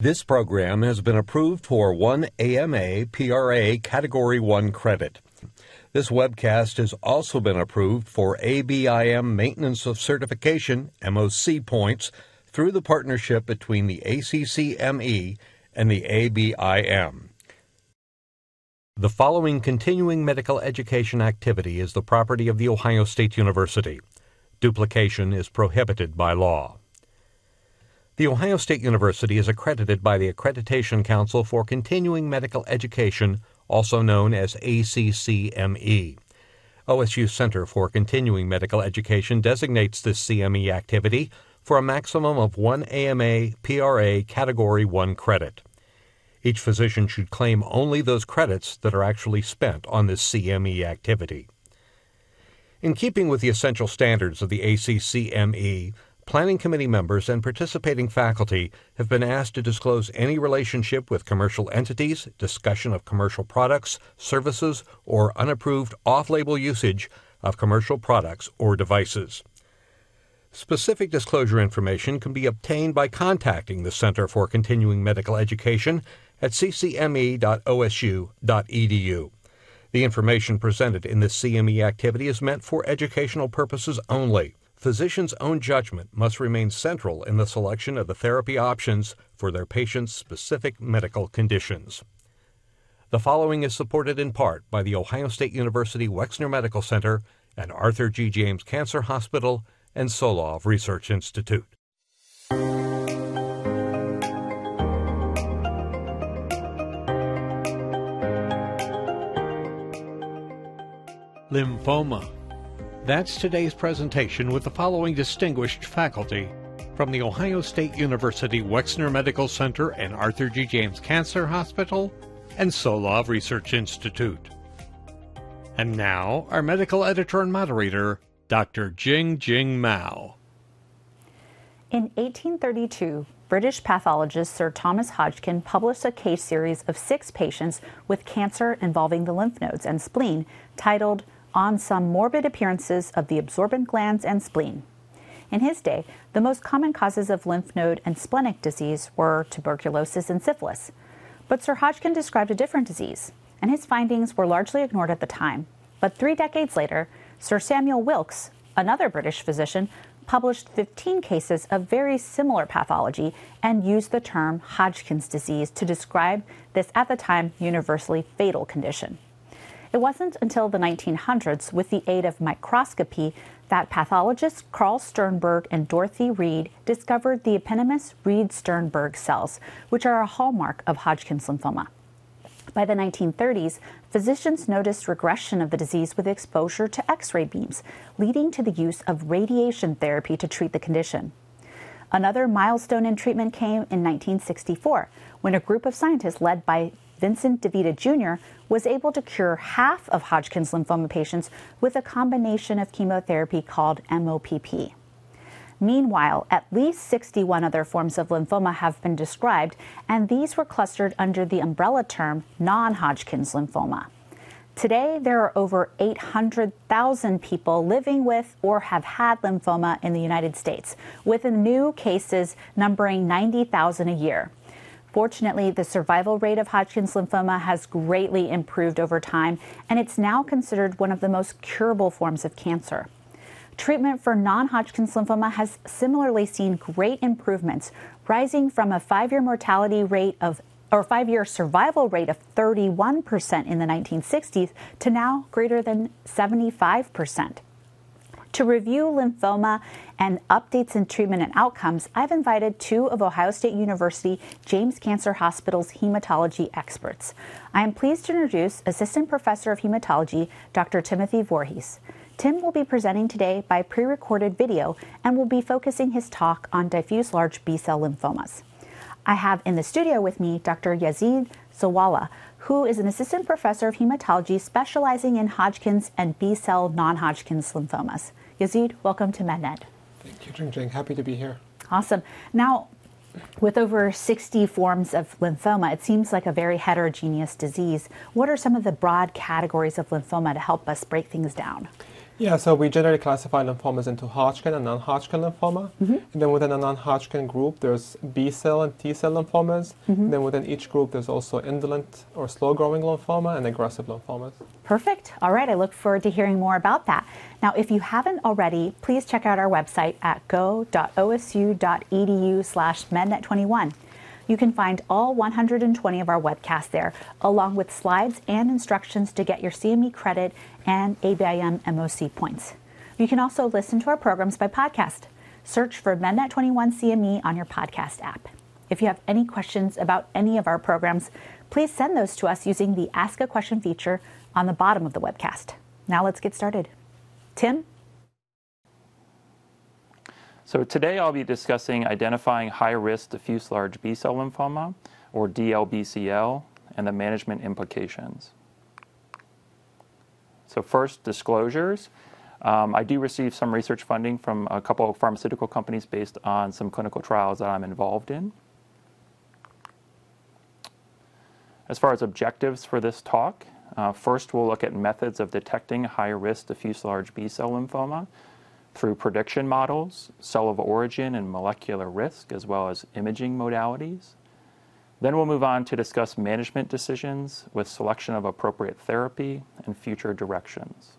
This program has been approved for one AMA PRA Category 1 credit. This webcast has also been approved for ABIM Maintenance of Certification, MOC points, through the partnership between the ACCME and the ABIM. The following continuing medical education activity is the property of The Ohio State University. Duplication is prohibited by law. The Ohio State University is accredited by the Accreditation Council for Continuing Medical Education, also known as ACCME. OSU Center for Continuing Medical Education designates this CME activity for a maximum of one AMA PRA Category 1 credit. Each physician should claim only those credits that are actually spent on this CME activity. In keeping with the essential standards of the ACCME, Planning Committee members and participating faculty have been asked to disclose any relationship with commercial entities, discussion of commercial products, services, or unapproved off-label usage of commercial products or devices. Specific disclosure information can be obtained by contacting the Center for Continuing Medical Education at ccme.osu.edu. The information presented in this CME activity is meant for educational purposes only. Physicians' own judgment must remain central in the selection of the therapy options for their patients' specific medical conditions. The following is supported in part by the Ohio State University Wexner Medical Center and Arthur G. James Cancer Hospital and Solov Research Institute. Lymphoma. That's today's presentation with the following distinguished faculty from the Ohio State University Wexner Medical Center and Arthur G. James Cancer Hospital and Solov Research Institute. And now, our medical editor and moderator, Dr. Jing Jing Mao. In 1832, British pathologist Sir Thomas Hodgkin published a case series of 6 patients with cancer involving the lymph nodes and spleen titled On Some Morbid Appearances of the Absorbent Glands and Spleen. In his day, the most common causes of lymph node and splenic disease were tuberculosis and syphilis. But Sir Hodgkin described a different disease, and his findings were largely ignored at the time. But 3 decades later, Sir Samuel Wilkes, another British physician, published 15 cases of very similar pathology and used the term Hodgkin's disease to describe this at the time universally fatal condition. It wasn't until the 1900s, with the aid of microscopy, that pathologists Carl Sternberg and Dorothy Reed discovered the eponymous Reed-Sternberg cells, which are a hallmark of Hodgkin's lymphoma. By the 1930s, physicians noticed regression of the disease with exposure to X-ray beams, leading to the use of radiation therapy to treat the condition. Another milestone in treatment came in 1964, when a group of scientists led by Vincent DeVita Jr. was able to cure half of Hodgkin's lymphoma patients with a combination of chemotherapy called MOPP. Meanwhile, at least 61 other forms of lymphoma have been described, and these were clustered under the umbrella term non-Hodgkin's lymphoma. Today, there are over 800,000 people living with or have had lymphoma in the United States, with new cases numbering 90,000 a year. Fortunately, the survival rate of Hodgkin's lymphoma has greatly improved over time, and it's now considered one of the most curable forms of cancer. Treatment for non-Hodgkin's lymphoma has similarly seen great improvements, rising from a 5-year survival rate of 31% in the 1960s to now greater than 75%. To review lymphoma and updates in treatment and outcomes, I've invited 2 of Ohio State University James Cancer Hospital's hematology experts. I am pleased to introduce Assistant Professor of Hematology, Dr. Timothy Voorhees. Tim will be presenting today by pre-recorded video and will be focusing his talk on diffuse large B-cell lymphomas. I have in the studio with me Dr. Yazid Zawala, who is an assistant professor of hematology specializing in Hodgkin's and B-cell non-Hodgkin's lymphomas. Yazid, welcome to MedNet. Thank you, Jing Jing. Happy to be here. Awesome. Now, with over 60 forms of lymphoma, it seems like a very heterogeneous disease. What are some of the broad categories of lymphoma to help us break things down? Yeah, so we generally classify lymphomas into Hodgkin and non-Hodgkin lymphoma. Mm-hmm. And then within a non-Hodgkin group, there's B-cell and T-cell lymphomas. Mm-hmm. And then within each group, there's also indolent or slow-growing lymphoma and aggressive lymphomas. Perfect. All right, I look forward to hearing more about that. Now, if you haven't already, please check out our website at go.osu.edu/mednet21. You can find all 120 of our webcasts there, along with slides and instructions to get your CME credit and ABIM MOC points. You can also listen to our programs by podcast. Search for MedNet21 CME on your podcast app. If you have any questions about any of our programs, please send those to us using the Ask a Question feature on the bottom of the webcast. Now let's get started. Tim? So today I'll be discussing identifying high-risk diffuse large B-cell lymphoma, or DLBCL, and the management implications. So first, disclosures. I do receive some research funding from a couple of pharmaceutical companies based on some clinical trials that I'm involved in. As far as objectives for this talk, first we'll look at methods of detecting high-risk diffuse large B-cell lymphoma through prediction models, cell of origin and molecular risk, as well as imaging modalities. Then we'll move on to discuss management decisions with selection of appropriate therapy and future directions.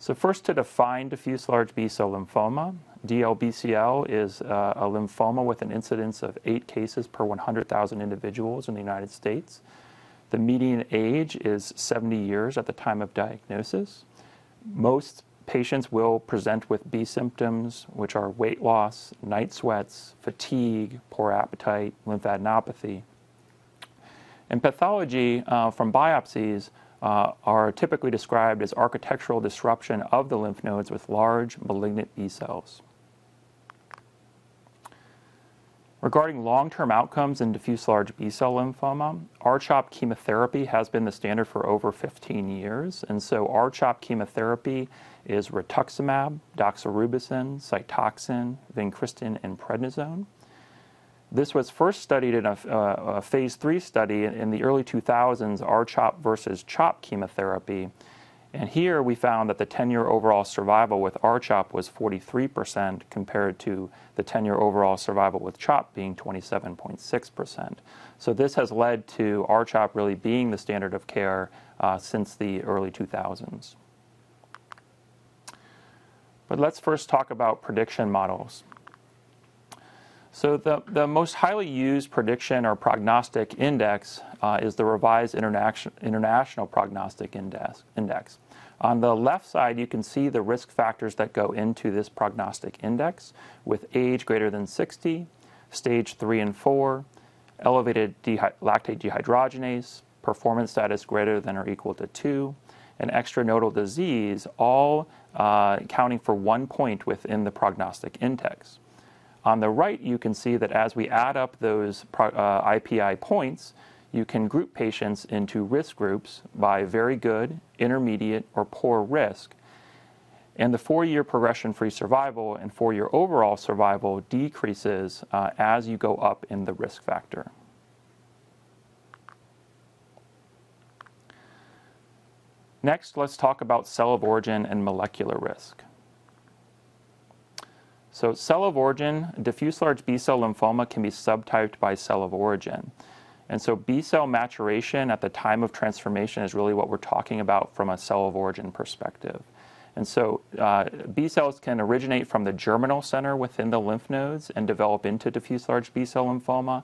So first, to define diffuse large B-cell lymphoma, DLBCL is a lymphoma with an incidence of 8 cases per 100,000 individuals in the United States. The median age is 70 years at the time of diagnosis. Most patients will present with B symptoms, which are weight loss, night sweats, fatigue, poor appetite, lymphadenopathy. And pathology from biopsies are typically described as architectural disruption of the lymph nodes with large malignant B cells. Regarding long-term outcomes in diffuse large B-cell lymphoma, R-CHOP chemotherapy has been the standard for over 15 years, and so R-CHOP chemotherapy is rituximab, doxorubicin, cytoxin, vincristine, and prednisone. This was first studied in a phase 3 study in the early 2000s, R-CHOP versus CHOP chemotherapy, and here we found that the 10-year overall survival with R-CHOP was 43% compared to the 10-year overall survival with CHOP being 27.6%. So this has led to R-CHOP really being the standard of care since the early 2000s. But let's first talk about prediction models. So the most highly used prediction or prognostic index is the Revised International Prognostic Index. On the left side, you can see the risk factors that go into this prognostic index with age greater than 60, stage 3 and 4, elevated lactate dehydrogenase, performance status greater than or equal to 2, and extranodal disease, all accounting for 1 point within the prognostic index. On the right, you can see that as we add up those IPI points, you can group patients into risk groups by very good, intermediate, or poor risk. And the 4-year progression-free survival and 4-year overall survival decreases as you go up in the risk factor. Next, let's talk about cell of origin and molecular risk. So cell of origin, diffuse large B-cell lymphoma can be subtyped by cell of origin. And so B-cell maturation at the time of transformation is really what we're talking about from a cell of origin perspective. And so B-cells can originate from the germinal center within the lymph nodes and develop into diffuse large B-cell lymphoma,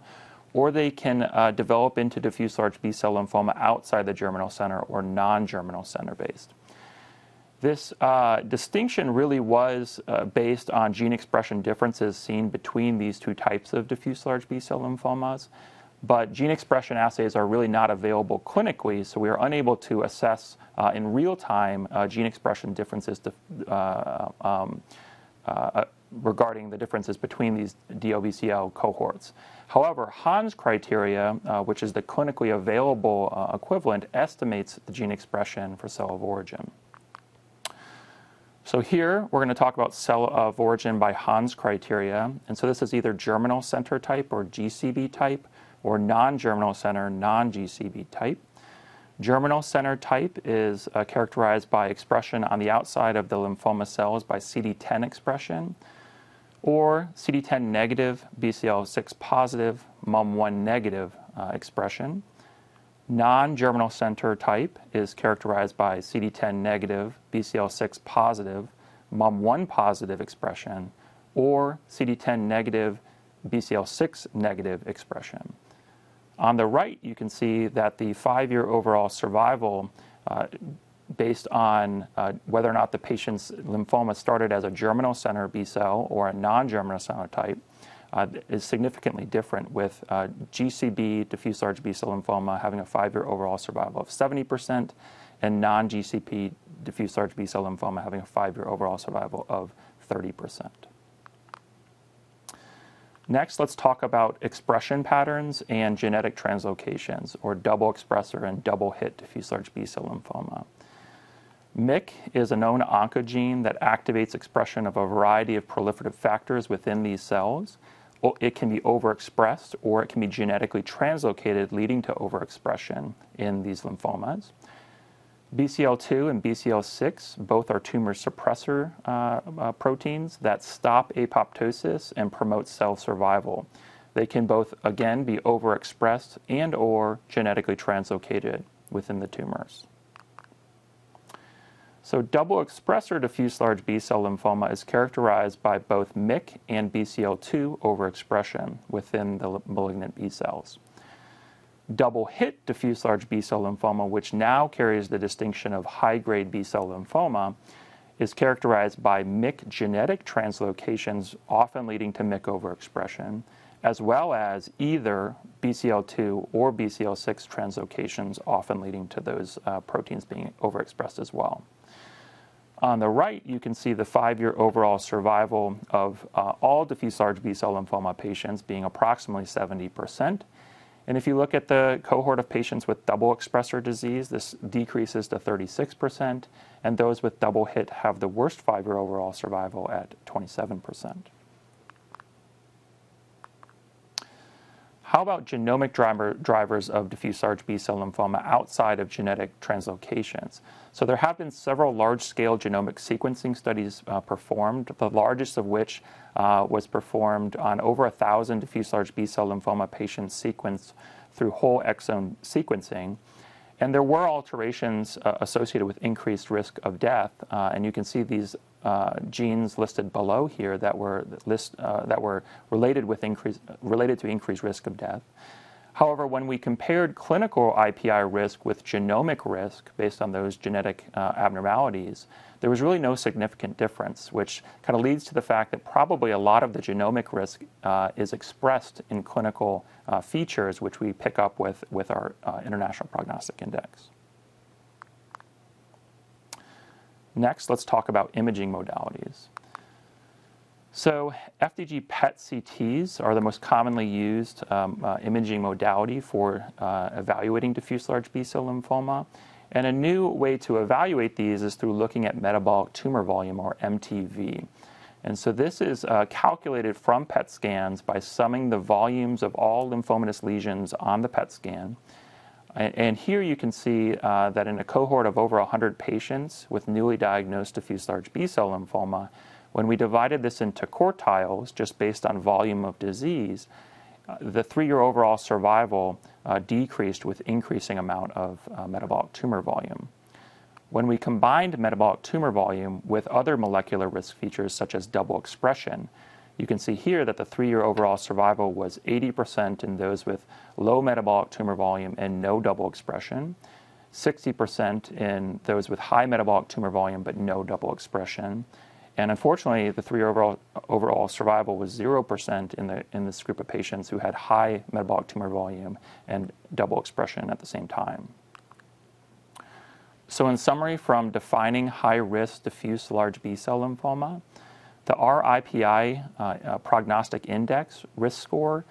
or they can develop into diffuse large B-cell lymphoma outside the germinal center or non-germinal center based. This distinction really was based on gene expression differences seen between these two types of diffuse large B-cell lymphomas, but gene expression assays are really not available clinically, so we are unable to assess in real time gene expression differences regarding the differences between these DLBCL cohorts. However, Hahn's criteria, which is the clinically available equivalent, estimates the gene expression for cell of origin. So here, we're going to talk about cell of origin by Hahn's criteria. And so this is either germinal center type or GCB type or non-germinal center, non-GCB type. Germinal center type is characterized by expression on the outside of the lymphoma cells by CD10 expression, or CD10 negative, BCL6 positive, MUM1 negative expression. Non-germinal center type is characterized by CD10 negative, BCL6 positive, MUM1 positive expression, or CD10 negative, BCL6 negative expression. On the right, you can see that the 5-year overall survival based on whether or not the patient's lymphoma started as a germinal center B cell or a non-germinal cyanotype is significantly different, with GCB, diffuse large B-cell lymphoma, having a 5-year overall survival of 70%, and non-GCP, diffuse large B-cell lymphoma, having a 5-year overall survival of 30%. Next, let's talk about expression patterns and genetic translocations, or double expressor and double hit diffuse large B-cell lymphoma. MYC is a known oncogene that activates expression of a variety of proliferative factors within these cells. It can be overexpressed, or it can be genetically translocated, leading to overexpression in these lymphomas. BCL2 and BCL6 both are tumor suppressor proteins that stop apoptosis and promote cell survival. They can both, again, be overexpressed and or genetically translocated within the tumors. So double expressor diffuse large B-cell lymphoma is characterized by both MYC and BCL2 overexpression within the malignant B cells. Double hit diffuse large B-cell lymphoma, which now carries the distinction of high-grade B-cell lymphoma, is characterized by MYC genetic translocations, often leading to MYC overexpression, as well as either BCL2 or BCL6 translocations, often leading to those proteins being overexpressed as well. On the right, you can see the 5-year overall survival of all diffuse large B-cell lymphoma patients being approximately 70%. And if you look at the cohort of patients with double expressor disease, this decreases to 36%, and those with double hit have the worst 5-year overall survival at 27%. How about genomic drivers of diffuse large B-cell lymphoma outside of genetic translocations? So there have been several large-scale genomic sequencing studies performed, the largest of which was performed on over 1,000 diffuse large B-cell lymphoma patients sequenced through whole exome sequencing. And there were alterations associated with increased risk of death, and you can see these genes listed below here that were related to increased risk of death. However, when we compared clinical IPI risk with genomic risk based on those genetic abnormalities, there was really no significant difference, which kind of leads to the fact that probably a lot of the genomic risk is expressed in clinical features, which we pick up with our International Prognostic Index. Next, let's talk about imaging modalities. So FDG PET-CTs are the most commonly used imaging modality for evaluating diffuse large B-cell lymphoma. And a new way to evaluate these is through looking at metabolic tumor volume, or MTV. And so this is calculated from PET scans by summing the volumes of all lymphomatous lesions on the PET scan. And here you can see that in a cohort of over 100 patients with newly diagnosed diffuse large B-cell lymphoma, when we divided this into quartiles just based on volume of disease, the 3-year overall survival decreased with increasing amount of metabolic tumor volume. When we combined metabolic tumor volume with other molecular risk features such as double expression, you can see here that the 3-year overall survival was 80% in those with low metabolic tumor volume and no double expression, 60% in those with high metabolic tumor volume but no double expression, and unfortunately the 3-year overall survival was 0% in this group of patients who had high metabolic tumor volume and double expression at the same time. So in summary, from defining high-risk diffuse large B-cell lymphoma, the R-IPI prognostic index risk score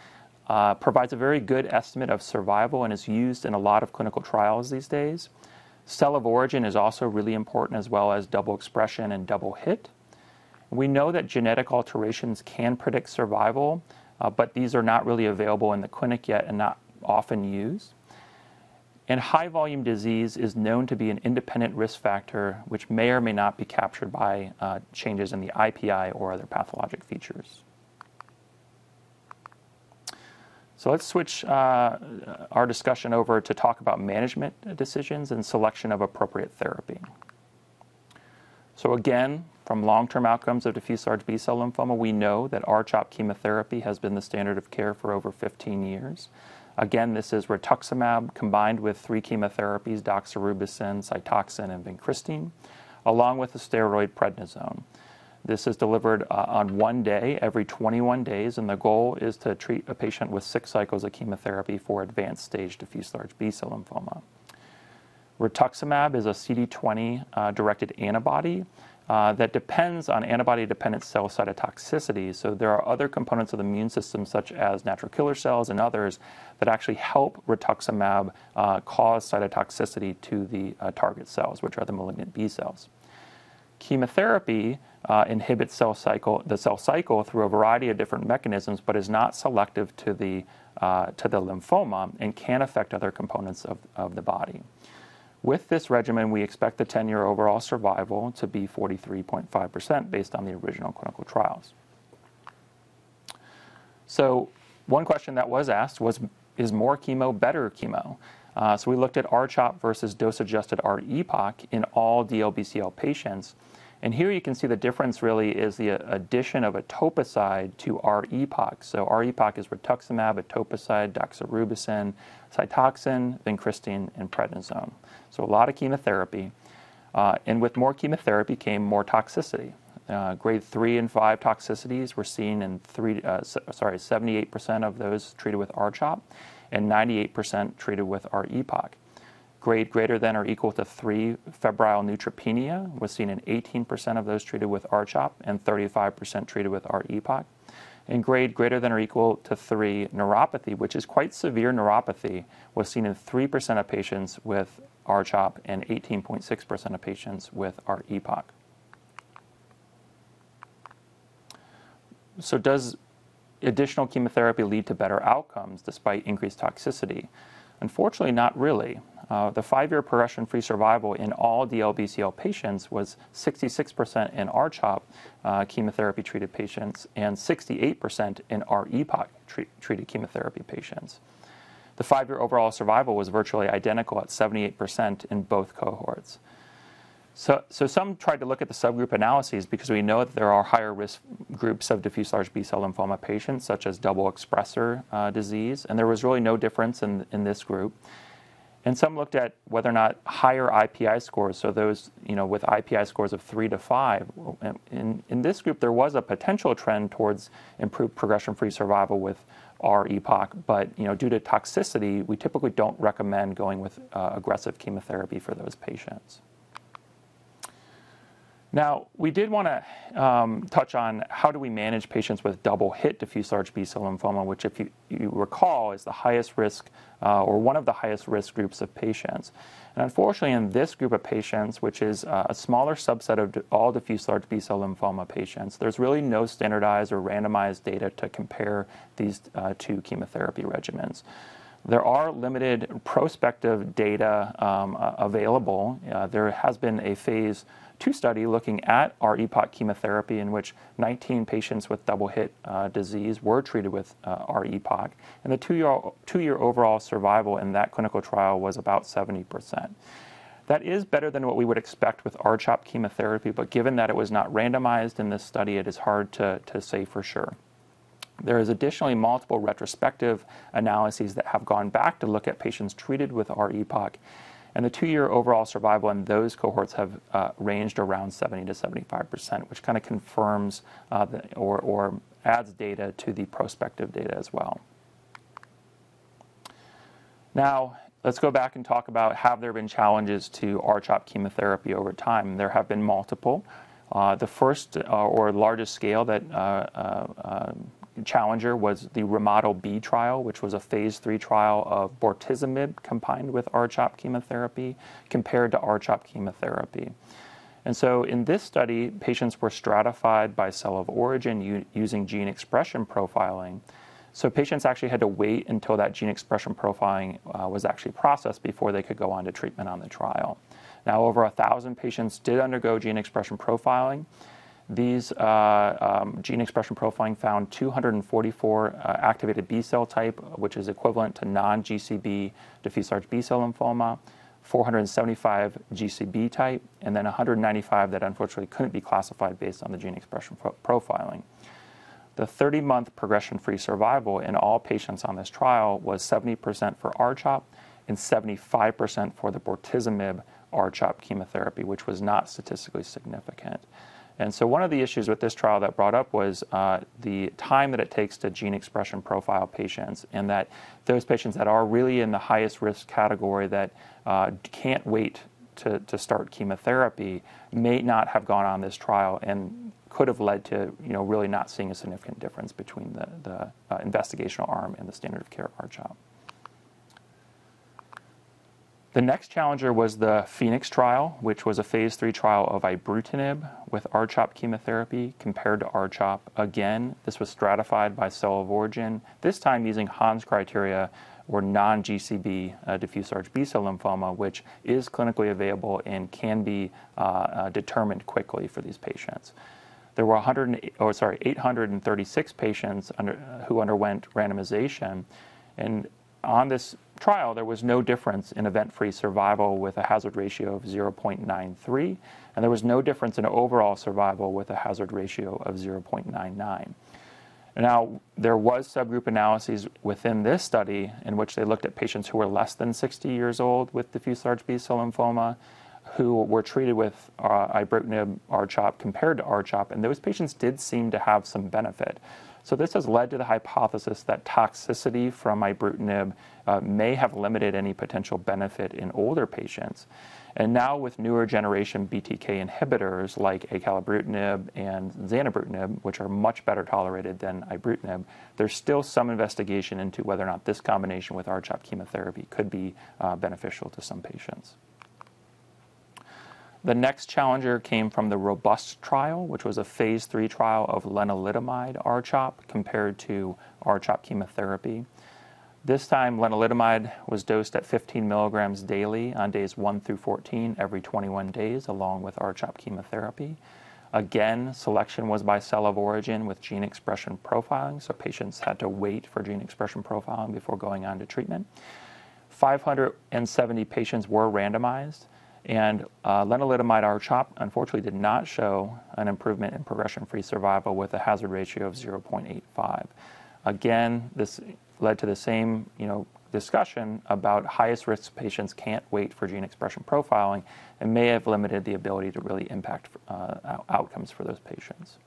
provides a very good estimate of survival and is used in a lot of clinical trials these days. Cell of origin is also really important, as well as double expression and double hit. We know that genetic alterations can predict survival, but these are not really available in the clinic yet and not often used. And high volume disease is known to be an independent risk factor which may or may not be captured by changes in the IPI or other pathologic features. So let's switch our discussion over to talk about management decisions and selection of appropriate therapy. So again, from long-term outcomes of diffuse large B-cell lymphoma, we know that R-CHOP chemotherapy has been the standard of care for over 15 years. Again, this is rituximab combined with 3 chemotherapies, doxorubicin, cytoxin, and vincristine, along with the steroid prednisone. This is delivered on one day every 21 days, and the goal is to treat a patient with 6 cycles of chemotherapy for advanced stage diffuse large B-cell lymphoma. Rituximab is a CD20 directed antibody that depends on antibody-dependent cell cytotoxicity. So there are other components of the immune system, such as natural killer cells and others, that actually help rituximab cause cytotoxicity to the target cells, which are the malignant B cells. Chemotherapy inhibits the cell cycle through a variety of different mechanisms, but is not selective to the lymphoma and can affect other components of the body. With this regimen, we expect the 10-year overall survival to be 43.5% based on the original clinical trials. So one question that was asked was, is more chemo better chemo? So we looked at R-CHOP versus dose-adjusted R-EPOCH in all DLBCL patients. And here you can see the difference really is the addition of etoposide to R-EPOCH. So R-EPOCH is rituximab, etoposide, doxorubicin, cytoxin, vincristine, and prednisone. So a lot of chemotherapy. And with more chemotherapy came more toxicity. Grade 3 and 5 toxicities were seen in 78% of those treated with R-CHOP and 98% treated with R-EPOCH. Grade greater than or equal to 3 febrile neutropenia was seen in 18% of those treated with R-CHOP and 35% treated with R-EPOCH. And grade greater than or equal to 3 neuropathy, which is quite severe neuropathy, was seen in 3% of patients with R-CHOP and 18.6% of patients with R-EPOCH. So does additional chemotherapy lead to better outcomes despite increased toxicity? Unfortunately, not really. The 5-year progression-free survival in all DLBCL patients was 66% in R-CHOP chemotherapy-treated patients and 68% in R-EPOCH treated chemotherapy patients. The 5-year overall survival was virtually identical at 78% in both cohorts. So some tried to look at the subgroup analyses because we know that there are higher risk groups of diffuse large B-cell lymphoma patients, such as double expressor disease, and there was really no difference in this group. And some looked at whether or not higher IPI scores, so those with IPI scores of 3 to 5. In this group, there was a potential trend towards improved progression-free survival with R-EPOCH, but due to toxicity, we typically don't recommend going with aggressive chemotherapy for those patients. Now, we did want to touch on how do we manage patients with double-hit diffuse large B-cell lymphoma, which, if you recall, is the highest risk or one of the highest risk groups of patients. And unfortunately, in this group of patients, which is a smaller subset of all diffuse large B-cell lymphoma patients, there's really no standardized or randomized data to compare these 2 chemotherapy regimens. There are limited prospective data available. There has been a phase 2 study looking at R-EPOCH chemotherapy in which 19 patients with double-hit disease were treated with R-EPOCH, and the 2-year overall survival in that clinical trial was about 70%. That is better than what we would expect with R-CHOP chemotherapy, but given that it was not randomized in this study, it is hard to say for sure. There is additionally multiple retrospective analyses that have gone back to look at patients treated with R-EPOCH, and the 2-year overall survival in those cohorts have ranged around 70% to 75%, which kind of confirms or adds data to the prospective data as well. Now, let's go back and talk about, have there been challenges to R-CHOP chemotherapy over time? There have been multiple. The first or largest scale that challenger was the REMODEL-B trial, which was a phase 3 trial of bortezomib combined with R-CHOP chemotherapy compared to R-CHOP chemotherapy. And so in this study, patients were stratified by cell of origin using gene expression profiling. So patients actually had to wait until that gene expression profiling was actually processed before they could go on to treatment on the trial. Now, over 1,000 patients did undergo gene expression profiling. These gene expression profiling found 244 activated B-cell type, which is equivalent to non-GCB diffuse large B-cell lymphoma, 475 GCB type, and then 195 that unfortunately couldn't be classified based on the gene expression profiling. The 30-month progression-free survival in all patients on this trial was 70% for R-CHOP and 75% for the bortezomib R-CHOP chemotherapy, which was not statistically significant. And so one of the issues with this trial that brought up was the time that it takes to gene expression profile patients, and that those patients that are really in the highest risk category that can't wait to start chemotherapy may not have gone on this trial and could have led to, you know, really not seeing a significant difference between the investigational arm and the standard of care R-CHOP. The next challenger was the Phoenix trial, which was a phase 3 trial of ibrutinib with R-CHOP chemotherapy compared to R-CHOP. Again, this was stratified by cell of origin, this time using Hans criteria or non-GCB diffuse large B-cell lymphoma, which is clinically available and can be determined quickly for these patients. There were 836 patients who underwent randomization, and on this trial, there was no difference in event-free survival with a hazard ratio of 0.93, and there was no difference in overall survival with a hazard ratio of 0.99. Now, there was subgroup analyses within this study in which they looked at patients who were less than 60 years old with diffuse large B-cell lymphoma who were treated with ibrutinib R-CHOP compared to R-CHOP, and those patients did seem to have some benefit. So this has led to the hypothesis that toxicity from ibrutinib may have limited any potential benefit in older patients. And now with newer generation BTK inhibitors like acalabrutinib and zanubrutinib, which are much better tolerated than ibrutinib, there's still some investigation into whether or not this combination with R-CHOP chemotherapy could be beneficial to some patients. The next challenger came from the ROBUST trial, which was a phase 3 trial of lenalidomide R-CHOP compared to R-CHOP chemotherapy. This time, lenalidomide was dosed at 15 milligrams daily on days 1 through 14 every 21 days, along with R-CHOP chemotherapy. Again, selection was by cell of origin with gene expression profiling, so patients had to wait for gene expression profiling before going on to treatment. 570 patients were randomized. And lenalidomide R-CHOP, unfortunately, did not show an improvement in progression-free survival with a hazard ratio of 0.85. Again, this led to the same, discussion about highest-risk patients can't wait for gene expression profiling and may have limited the ability to really impact outcomes for those patients.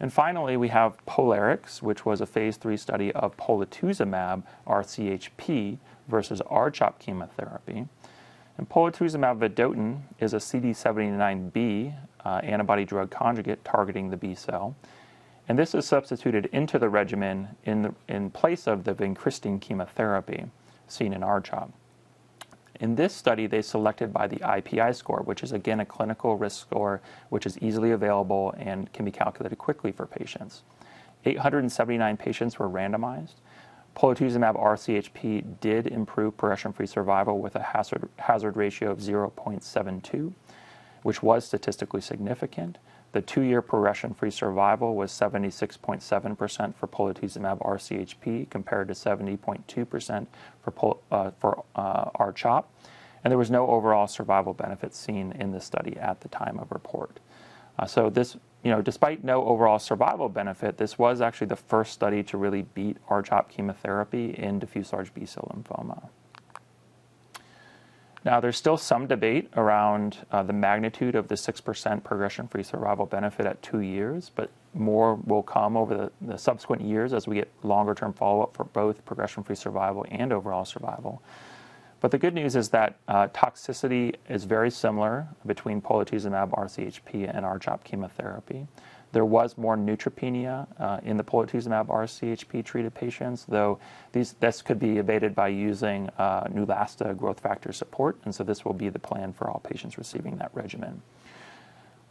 And finally, we have POLARIX, which was a phase 3 study of polatuzumab, R-CHP, versus R-CHOP chemotherapy. And polatuzumab vedotin is a CD79B antibody drug conjugate targeting the B cell. And this is substituted into the regimen in place of the vincristine chemotherapy seen in R-CHOP. In this study, they selected by the IPI score, which is again a clinical risk score which is easily available and can be calculated quickly for patients. 879 patients were randomized. Polatuzumab R-CHP did improve progression-free survival with a hazard ratio of 0.72, which was statistically significant. The 2-year progression-free survival was 76.7% for polatuzumab R-CHP compared to 70.2% for R-CHOP, and there was no overall survival benefit seen in the study at the time of report. So this, despite no overall survival benefit, this was actually the first study to really beat R-CHOP chemotherapy in diffuse large B-cell lymphoma. Now, there's still some debate around the magnitude of the 6% progression-free survival benefit at 2 years, but more will come over the subsequent years as we get longer-term follow-up for both progression-free survival and overall survival. But the good news is that toxicity is very similar between polatuzumab R-CHP and R-CHOP chemotherapy. There was more neutropenia in the polatuzumab R-CHP treated patients, though this could be evaded by using Neulasta growth factor support, and so this will be the plan for all patients receiving that regimen.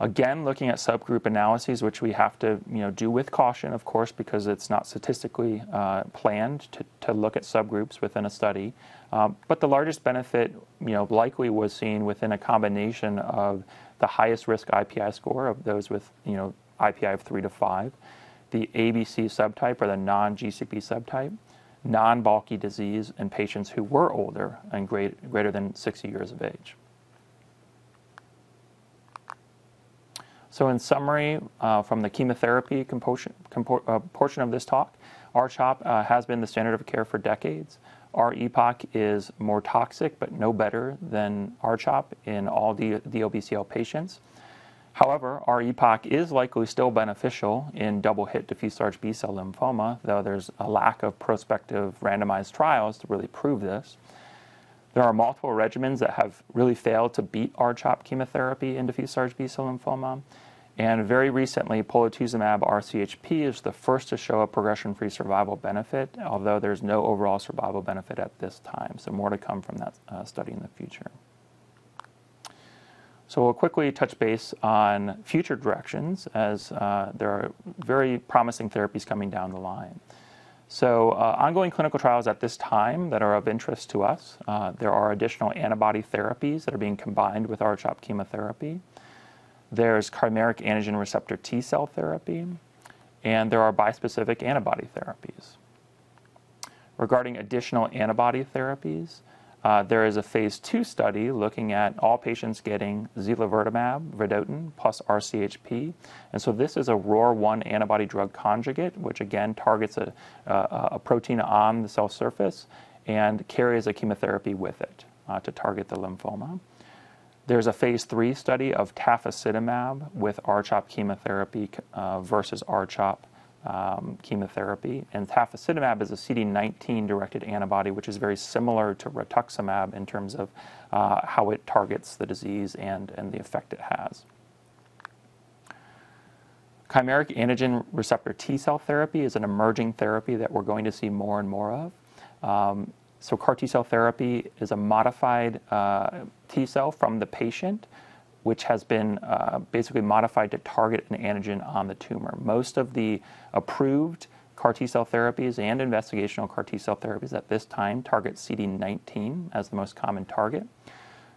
Again, looking at subgroup analyses, which we have to do with caution, of course, because it's not statistically planned to look at subgroups within a study. But the largest benefit likely was seen within a combination of the highest risk IPI score of those with IPI of 3 to 5, the ABC subtype or the non-GCB subtype, non-bulky disease, and patients who were older and greater than 60 years of age. So in summary, from the chemotherapy portion of this talk, R-CHOP has been the standard of care for decades. R-EPOCH is more toxic but no better than R-CHOP in all DLBCL patients. However, R-EPOCH is likely still beneficial in double-hit diffuse large B-cell lymphoma, though there's a lack of prospective randomized trials to really prove this. There are multiple regimens that have really failed to beat R-CHOP chemotherapy in diffuse large B-cell lymphoma. And very recently, polatuzumab R-CHP is the first to show a progression-free survival benefit, although there's no overall survival benefit at this time. So more to come from that study in the future. So we'll quickly touch base on future directions as there are very promising therapies coming down the line. So ongoing clinical trials at this time that are of interest to us, there are additional antibody therapies that are being combined with R-CHOP chemotherapy. There's chimeric antigen receptor T-cell therapy, and there are bispecific antibody therapies. Regarding additional antibody therapies, there is a phase 2 study looking at all patients getting zilovertamab, vedotin, plus R-CHP. And so this is a ROR1 antibody drug conjugate, which again targets a protein on the cell surface and carries a chemotherapy with it to target the lymphoma. There's a phase 3 study of tafasitamab with R-CHOP chemotherapy versus R-CHOP chemotherapy. And tafasitamab is a CD19-directed antibody, which is very similar to rituximab in terms of how it targets the disease and the effect it has. Chimeric antigen receptor T-cell therapy is an emerging therapy that we're going to see more and more of. So CAR T-cell therapy is a modified T-cell from the patient, which has been basically modified to target an antigen on the tumor. Most of the approved CAR T-cell therapies and investigational CAR T-cell therapies at this time target CD19 as the most common target.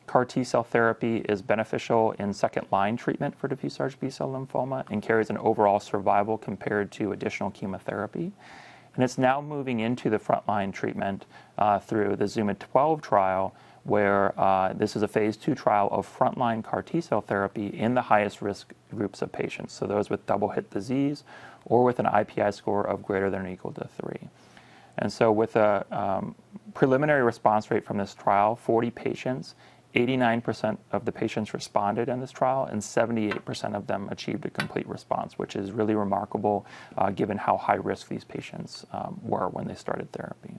CAR T-cell therapy is beneficial in second-line treatment for diffuse large B-cell lymphoma and carries an overall survival compared to additional chemotherapy. And it's now moving into the frontline treatment through the ZUMA-12 trial, where this is a phase 2 trial of frontline CAR T-cell therapy in the highest risk groups of patients, so those with double-hit disease or with an IPI score of greater than or equal to 3. And so with a preliminary response rate from this trial, 40 patients, 89% of the patients responded in this trial, and 78% of them achieved a complete response, which is really remarkable given how high risk these patients were when they started therapy.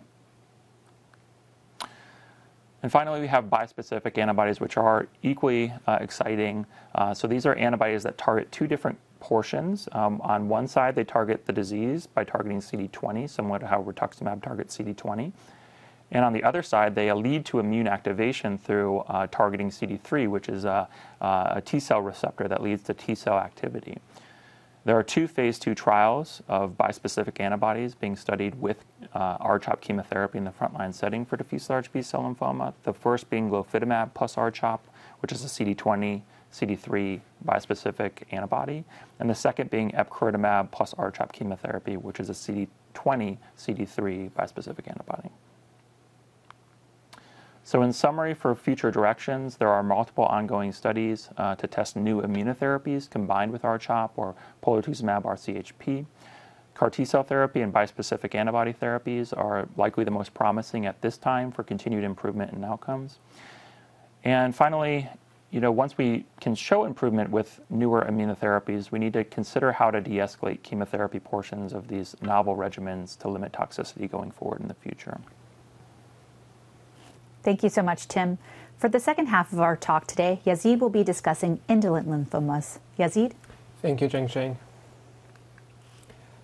And finally, we have bispecific antibodies, which are equally exciting. So these are antibodies that target 2 different portions. On one side, they target the disease by targeting CD20, similar to how rituximab targets CD20. And on the other side, they lead to immune activation through targeting CD3, which is a T-cell receptor that leads to T-cell activity. There are 2 phase 2 trials of bispecific antibodies being studied with R-CHOP chemotherapy in the frontline setting for diffuse large B-cell lymphoma, the first being glofitamab plus R-CHOP, which is a CD20, CD3 bispecific antibody, and the second being epcoritamab plus R-CHOP chemotherapy, which is a CD20, CD3 bispecific antibody. So in summary, for future directions, there are multiple ongoing studies to test new immunotherapies combined with R-CHOP or polatuzumab R-CHP. CAR T-cell therapy and bispecific antibody therapies are likely the most promising at this time for continued improvement in outcomes. And finally, once we can show improvement with newer immunotherapies, we need to consider how to de-escalate chemotherapy portions of these novel regimens to limit toxicity going forward in the future. Thank you so much, Tim. For the second half of our talk today, Yazid will be discussing indolent lymphomas. Yazid? Thank you, Jing Jing.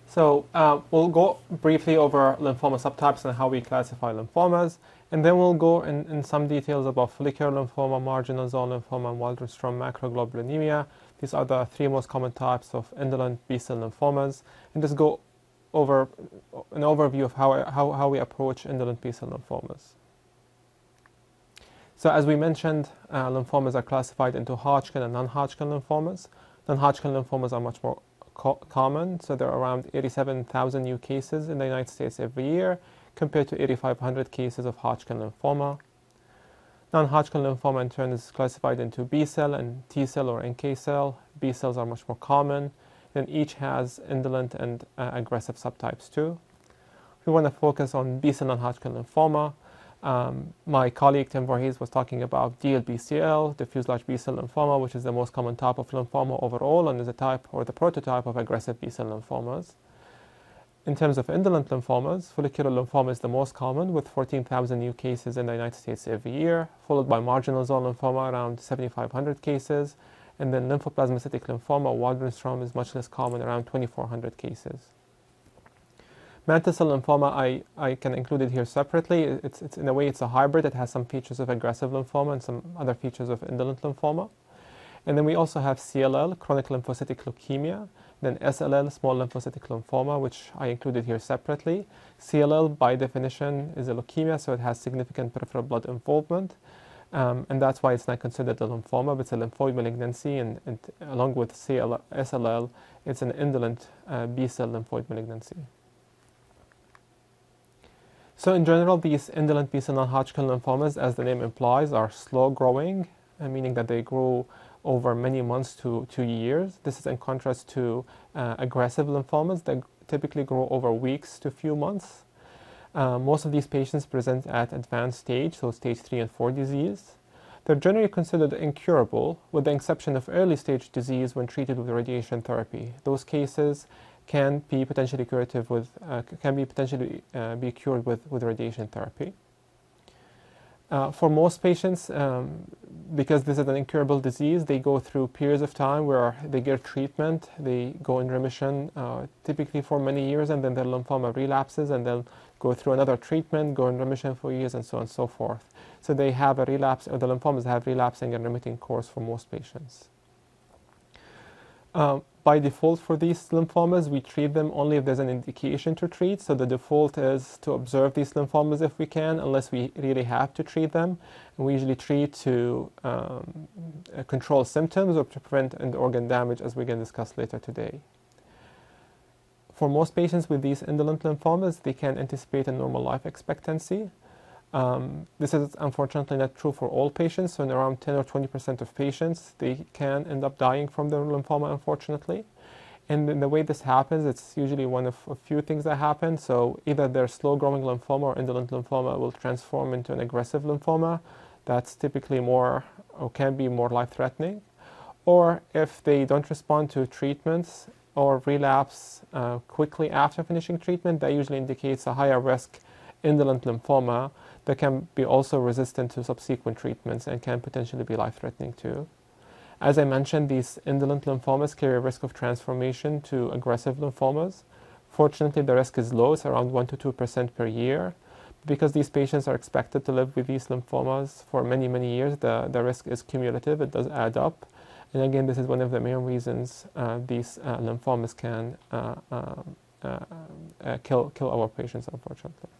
So we'll go briefly over lymphoma subtypes and how we classify lymphomas, and then we'll go in some details about follicular lymphoma, marginal zone lymphoma, and Waldenström macroglobulinemia, These are the three most common types of indolent B-cell lymphomas, and just go over an overview of how we approach indolent B-cell lymphomas. So as we mentioned, lymphomas are classified into Hodgkin and non-Hodgkin lymphomas. Non-Hodgkin lymphomas are much more common, so there are around 87,000 new cases in the United States every year, compared to 8,500 cases of Hodgkin lymphoma. Non-Hodgkin lymphoma in turn is classified into B-cell and T-cell or NK cell. B-cells are much more common, and each has indolent and aggressive subtypes too. We want to focus on B-cell non-Hodgkin lymphoma. My colleague Tim Voorhees was talking about DLBCL, diffuse large B-cell lymphoma, which is the most common type of lymphoma overall and is a type or the prototype of aggressive B-cell lymphomas. In terms of indolent lymphomas, follicular lymphoma is the most common with 14,000 new cases in the United States every year, followed by marginal zone lymphoma around 7,500 cases, and then lymphoplasmacytic lymphoma, Waldenström, is much less common, around 2,400 cases. Mantle cell lymphoma, I can include it here separately. It's in a way, it's a hybrid. It has some features of aggressive lymphoma and some other features of indolent lymphoma. And then we also have CLL, chronic lymphocytic leukemia, then SLL, small lymphocytic lymphoma, which I included here separately. CLL, by definition, is a leukemia, so it has significant peripheral blood involvement. And that's why it's not considered a lymphoma, but it's a lymphoid malignancy, and along with SLL, it's an indolent B-cell lymphoid malignancy. So in general, these indolent B-cell non-Hodgkin lymphomas, as the name implies, are slow-growing, meaning that they grow over many months to years. This is in contrast to aggressive lymphomas that typically grow over weeks to few months. Most of these patients present at advanced stage, so stage 3 and 4 disease. They're generally considered incurable, with the exception of early stage disease when treated with radiation therapy. Those cases can be potentially curative with can potentially be cured with radiation therapy. For most patients, because this is an incurable disease, they go through periods of time where they get treatment, they go in remission typically for many years, and then their lymphoma relapses, and they'll go through another treatment, go in remission for years, and so on and so forth. So they have a relapse, or the lymphomas have relapsing and remitting course for most patients. By default for these lymphomas, we treat them only if there's an indication to treat. So the default is to observe these lymphomas if we can, unless we really have to treat them. And we usually treat to control symptoms or to prevent end organ damage, as we're going to discuss later today. For most patients with these indolent lymphomas, they can anticipate a normal life expectancy. This is unfortunately not true for all patients, so in around 10 or 20% of patients, they can end up dying from their lymphoma, unfortunately. And the way this happens, it's usually one of a few things that happen. So either their slow-growing lymphoma or indolent lymphoma will transform into an aggressive lymphoma. That's typically more, or can be more life-threatening. Or if they don't respond to treatments or relapse quickly after finishing treatment, that usually indicates a higher risk indolent lymphoma that can be also resistant to subsequent treatments and can potentially be life-threatening too. As I mentioned, these indolent lymphomas carry a risk of transformation to aggressive lymphomas. Fortunately, the risk is low. It's around 1 to 2% per year. Because these patients are expected to live with these lymphomas for many, many years, the risk is cumulative. It does add up. And again, this is one of the main reasons these lymphomas can kill our patients, unfortunately.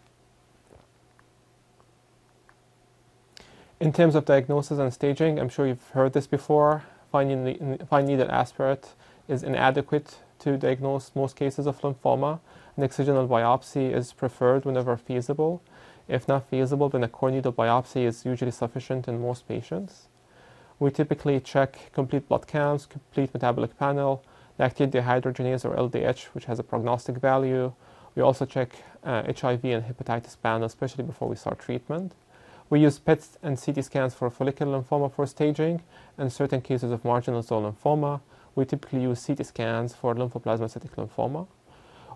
In terms of diagnosis and staging, I'm sure you've heard this before. Fine needle aspirate is inadequate to diagnose most cases of lymphoma. An excisional biopsy is preferred whenever feasible. If not feasible, then a core needle biopsy is usually sufficient in most patients. We typically check complete blood counts, complete metabolic panel, lactate dehydrogenase or LDH, which has a prognostic value. We also check HIV and hepatitis panel, especially before we start treatment. We use PET and CT scans for follicular lymphoma for staging, and certain cases of marginal zone lymphoma. We typically use CT scans for lymphoplasmacytic lymphoma.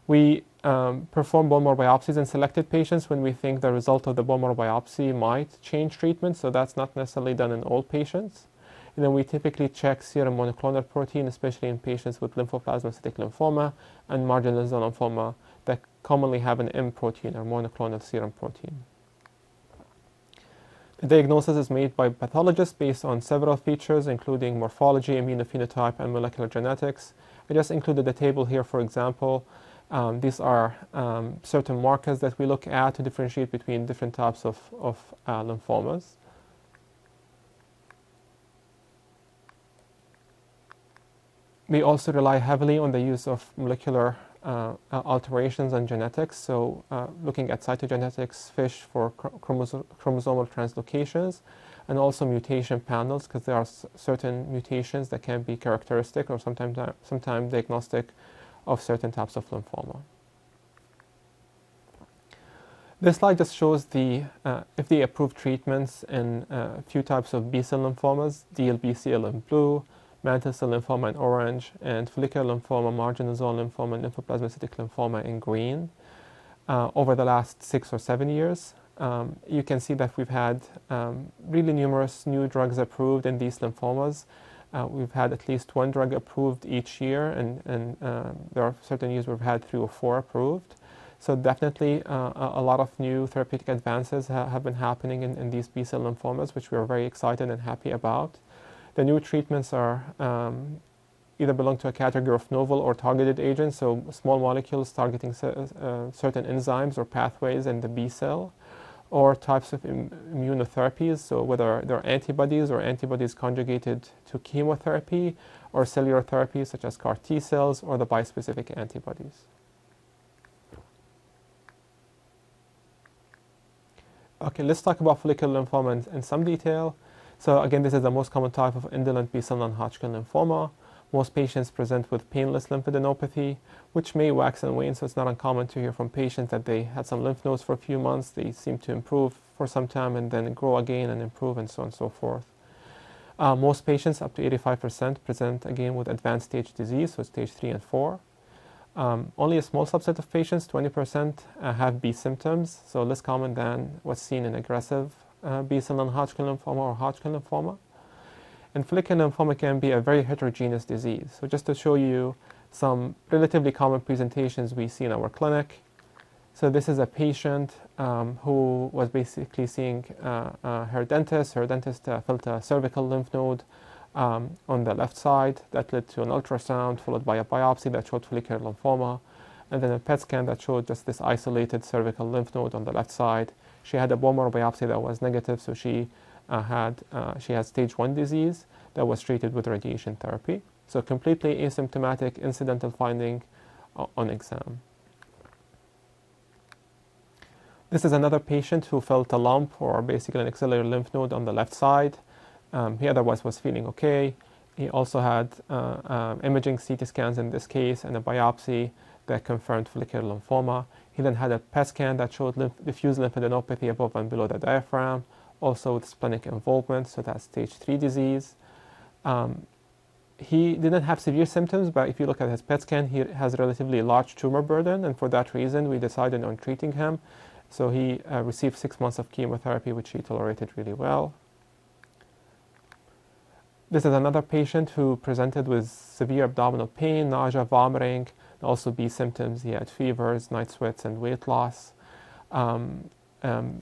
We perform bone marrow biopsies in selected patients when we think the result of the bone marrow biopsy might change treatment, so that's not necessarily done in all patients. And then we typically check serum monoclonal protein, especially in patients with lymphoplasmacytic lymphoma and marginal zone lymphoma that commonly have an M protein or monoclonal serum protein. The diagnosis is made by pathologists based on several features, including morphology, immunophenotype, and molecular genetics. I just included the table here, for example. These are certain markers that we look at to differentiate between different types of lymphomas. We also rely heavily on the use of molecular alterations and genetics, so looking at cytogenetics, FISH for chromosomal translocations, and also mutation panels, because there are certain mutations that can be characteristic or sometimes diagnostic of certain types of lymphoma. This slide just shows the FDA-approved treatments in a few types of B-cell lymphomas, DLBCL in blue, mantle cell lymphoma in orange, and follicular lymphoma, marginal zone lymphoma, and lymphoplasmacytic lymphoma in green over the last 6 or 7 years. You can see that we've had really numerous new drugs approved in these lymphomas. We've had at least one drug approved each year, and there are certain years we've had 3 or 4 approved. So definitely a lot of new therapeutic advances have been happening in these B-cell lymphomas, which we are very excited and happy about. The new treatments are either belong to a category of novel or targeted agents, so small molecules targeting certain enzymes or pathways in the B cell, or types of immunotherapies, so whether they're antibodies or antibodies conjugated to chemotherapy, or cellular therapies such as CAR T cells or the bispecific antibodies. Okay, let's talk about follicular lymphoma in some detail. So again, this is the most common type of indolent B-cell non-Hodgkin lymphoma. Most patients present with painless lymphadenopathy, which may wax and wane, so it's not uncommon to hear from patients that they had some lymph nodes for a few months, they seem to improve for some time and then grow again and improve and so on and so forth. Most patients, up to 85%, present again with advanced stage disease, so stage 3 and 4. Only a small subset of patients, 20%, have B symptoms, so less common than what's seen in aggressive B-cell non-Hodgkin lymphoma or Hodgkin lymphoma. And follicular lymphoma can be a very heterogeneous disease. So just to show you some relatively common presentations we see in our clinic. So this is a patient who was basically seeing her dentist. Her dentist felt a cervical lymph node on the left side that led to an ultrasound followed by a biopsy that showed follicular lymphoma, and then a PET scan that showed just this isolated cervical lymph node on the left side. She had a bone marrow biopsy that was negative, so she had stage 1 disease that was treated with radiation therapy. So completely asymptomatic, incidental finding on exam. This is another patient who felt a lump or basically an axillary lymph node on the left side. He otherwise was feeling okay. He also had imaging CT scans in this case and a biopsy that confirmed follicular lymphoma. He then had a PET scan that showed diffuse lymphadenopathy above and below the diaphragm, also with splenic involvement, so that's stage 3 disease. He didn't have severe symptoms, but if you look at his PET scan, he has a relatively large tumor burden, and for that reason, we decided on treating him. So he received 6 months of chemotherapy, which he tolerated really well. This is another patient who presented with severe abdominal pain, nausea, vomiting, also B symptoms. He had fevers, night sweats, and weight loss. Workup,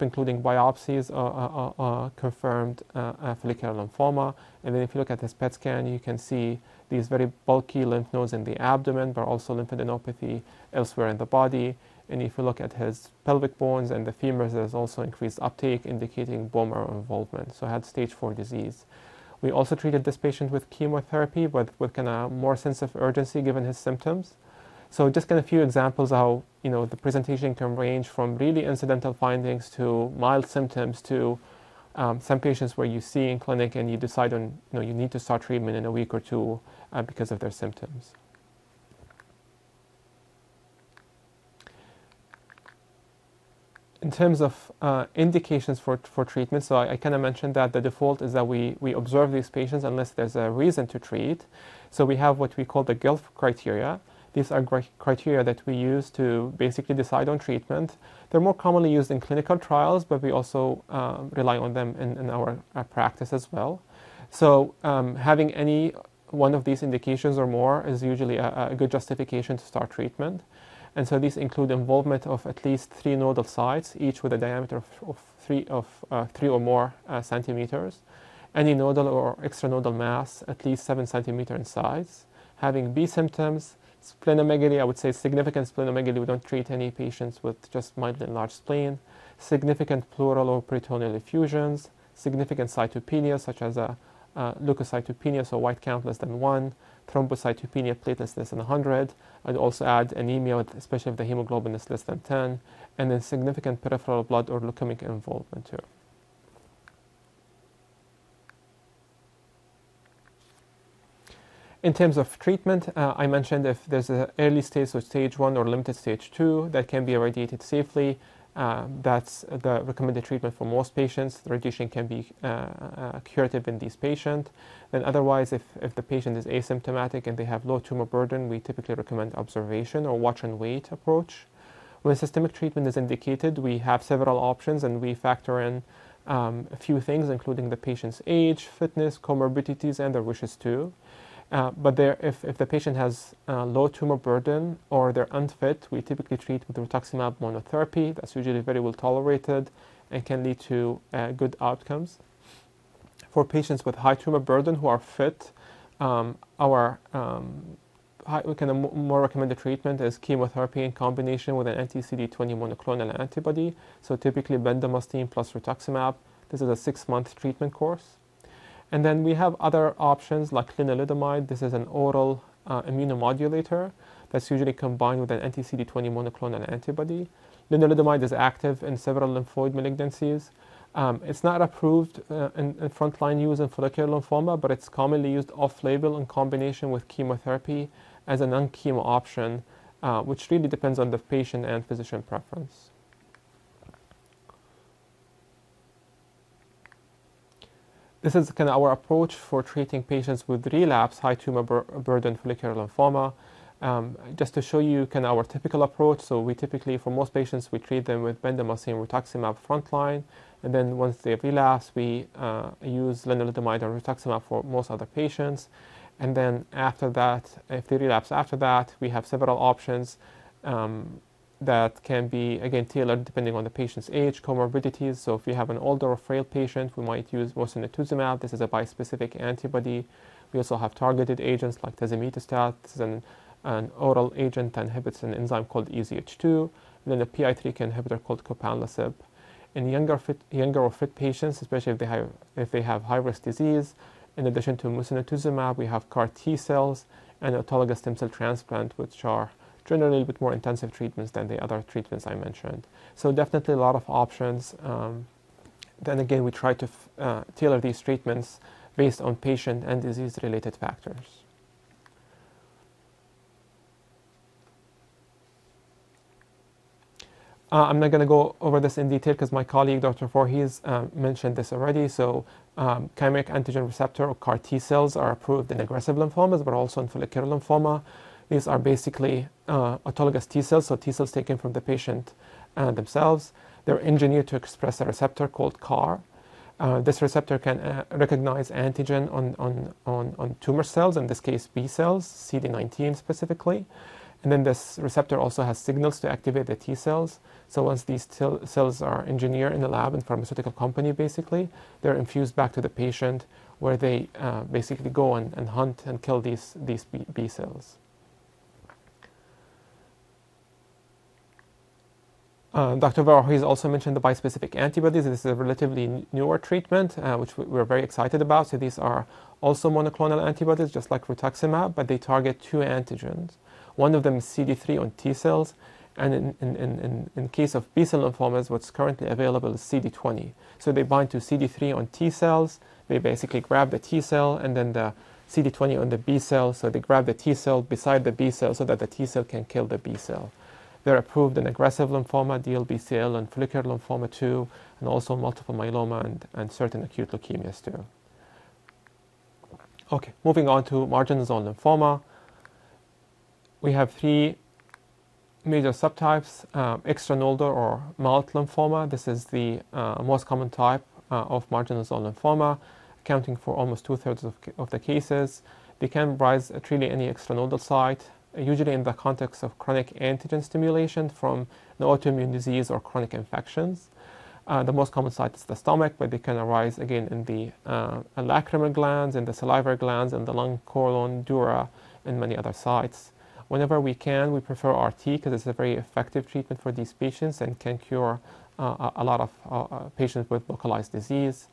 including biopsies, confirmed follicular lymphoma. And then if you look at this PET scan, you can see these very bulky lymph nodes in the abdomen, but also lymphadenopathy elsewhere in the body. And if you look at his pelvic bones and the femurs, there's also increased uptake, indicating bone marrow involvement. So had stage 4 disease. We also treated this patient with chemotherapy, but with kind of more sense of urgency given his symptoms. So just kind of a few examples how, you know, the presentation can range from really incidental findings to mild symptoms to some patients where you see in clinic and you decide on, you know, you need to start treatment in a week or two because of their symptoms. In terms of indications for treatment, so I kind of mentioned that the default is that we observe these patients unless there's a reason to treat. So we have what we call the GILF criteria. These are criteria that we use to basically decide on treatment. They're more commonly used in clinical trials, but we also rely on them in our practice as well. So having any one of these indications or more is usually a good justification to start treatment. And so these include involvement of at least 3 nodal sites, each with a diameter of three or more centimeters, any nodal or extranodal mass at least 7 centimeters in size, having B symptoms, splenomegaly, I would say significant splenomegaly, we don't treat any patients with just mildly enlarged spleen, significant pleural or peritoneal effusions, significant cytopenia such as leukocytopenia, so white count less than 1, thrombocytopenia, platelets less than 100. I'd also add anemia, especially if the hemoglobin is less than 10, and then significant peripheral blood or leukemic involvement too. In terms of treatment, I mentioned if there's an early stage, so stage 1 or limited stage 2, that can be irradiated safely. That's the recommended treatment for most patients. The radiation can be curative in these patients. Then otherwise, if the patient is asymptomatic and they have low tumor burden, we typically recommend observation or watch and wait approach. When systemic treatment is indicated, we have several options and we factor in a few things, including the patient's age, fitness, comorbidities, and their wishes too. But if the patient has low tumor burden or they're unfit, we typically treat with rituximab monotherapy. That's usually very well tolerated and can lead to good outcomes. For patients with high tumor burden who are fit, our more recommended treatment is chemotherapy in combination with an anti-CD20 monoclonal antibody. So typically bendamustine plus rituximab. This is a 6-month treatment course. And then we have other options like lenalidomide. This is an oral immunomodulator that's usually combined with an anti-CD20 monoclonal antibody. Lenalidomide is active in several lymphoid malignancies. It's not approved in frontline use in follicular lymphoma, but it's commonly used off-label in combination with chemotherapy as a non-chemo option, which really depends on the patient and physician preference. This is kind of our approach for treating patients with relapse high tumor burden follicular lymphoma. Just to show you kind of our typical approach, so we typically, for most patients, we treat them with bendamustine rituximab frontline, and then once they relapse, we use lenalidomide or rituximab for most other patients. And then after that, if they relapse after that, we have several options that can be, again, tailored depending on the patient's age, comorbidities. So if you have an older or frail patient, we might use mosunetuzumab. This is a bispecific antibody. We also have targeted agents like tazemetostat. This is an oral agent that inhibits an enzyme called EZH2, and then a PI3K inhibitor called copanlisib. In younger or fit patients, especially if they have high-risk disease, in addition to mosunetuzumab, we have CAR T cells and autologous stem cell transplant, which are generally a bit more intensive treatments than the other treatments I mentioned. So definitely a lot of options. Then again, we try to tailor these treatments based on patient and disease-related factors. I'm not going to go over this in detail because my colleague, Dr. Voorhees, mentioned this already. So chimeric antigen receptor, or CAR T cells, are approved in aggressive lymphomas, but also in follicular lymphoma. These are basically autologous T cells, so T cells taken from the patient themselves. They're engineered to express a receptor called CAR. This receptor can recognize antigen on tumor cells, in this case B cells, CD19 specifically. And then this receptor also has signals to activate the T cells. So once these cells are engineered in the lab and pharmaceutical company, basically, they're infused back to the patient, where they basically go and hunt and kill these B cells. Dr. Voorhees also mentioned the bispecific antibodies. This is a relatively newer treatment, which we're very excited about. So these are also monoclonal antibodies, just like rituximab, but they target 2 antigens. One of them is CD3 on T cells, and in case of B-cell lymphomas, what's currently available is CD20. So they bind to CD3 on T cells. They basically grab the T cell, and then the CD20 on the B cell. So they grab the T cell beside the B cell so that the T cell can kill the B cell. They're approved in aggressive lymphoma, DLBCL, and follicular lymphoma too, and also multiple myeloma and certain acute leukemias too. Okay, moving on to marginal zone lymphoma. We have 3 major subtypes, extranodal or MALT lymphoma. This is the most common type of marginal zone lymphoma, accounting for almost 2/3 of the cases. They can rise at really any extranodal site. usually in the context of chronic antigen stimulation from an autoimmune disease or chronic infections. The most common site is the stomach, but they can arise again in the lacrimal glands, in the salivary glands, in the lung, colon, dura, and many other sites. Whenever we can, we prefer RT because it's a very effective treatment for these patients and can cure a lot of patients with localized disease.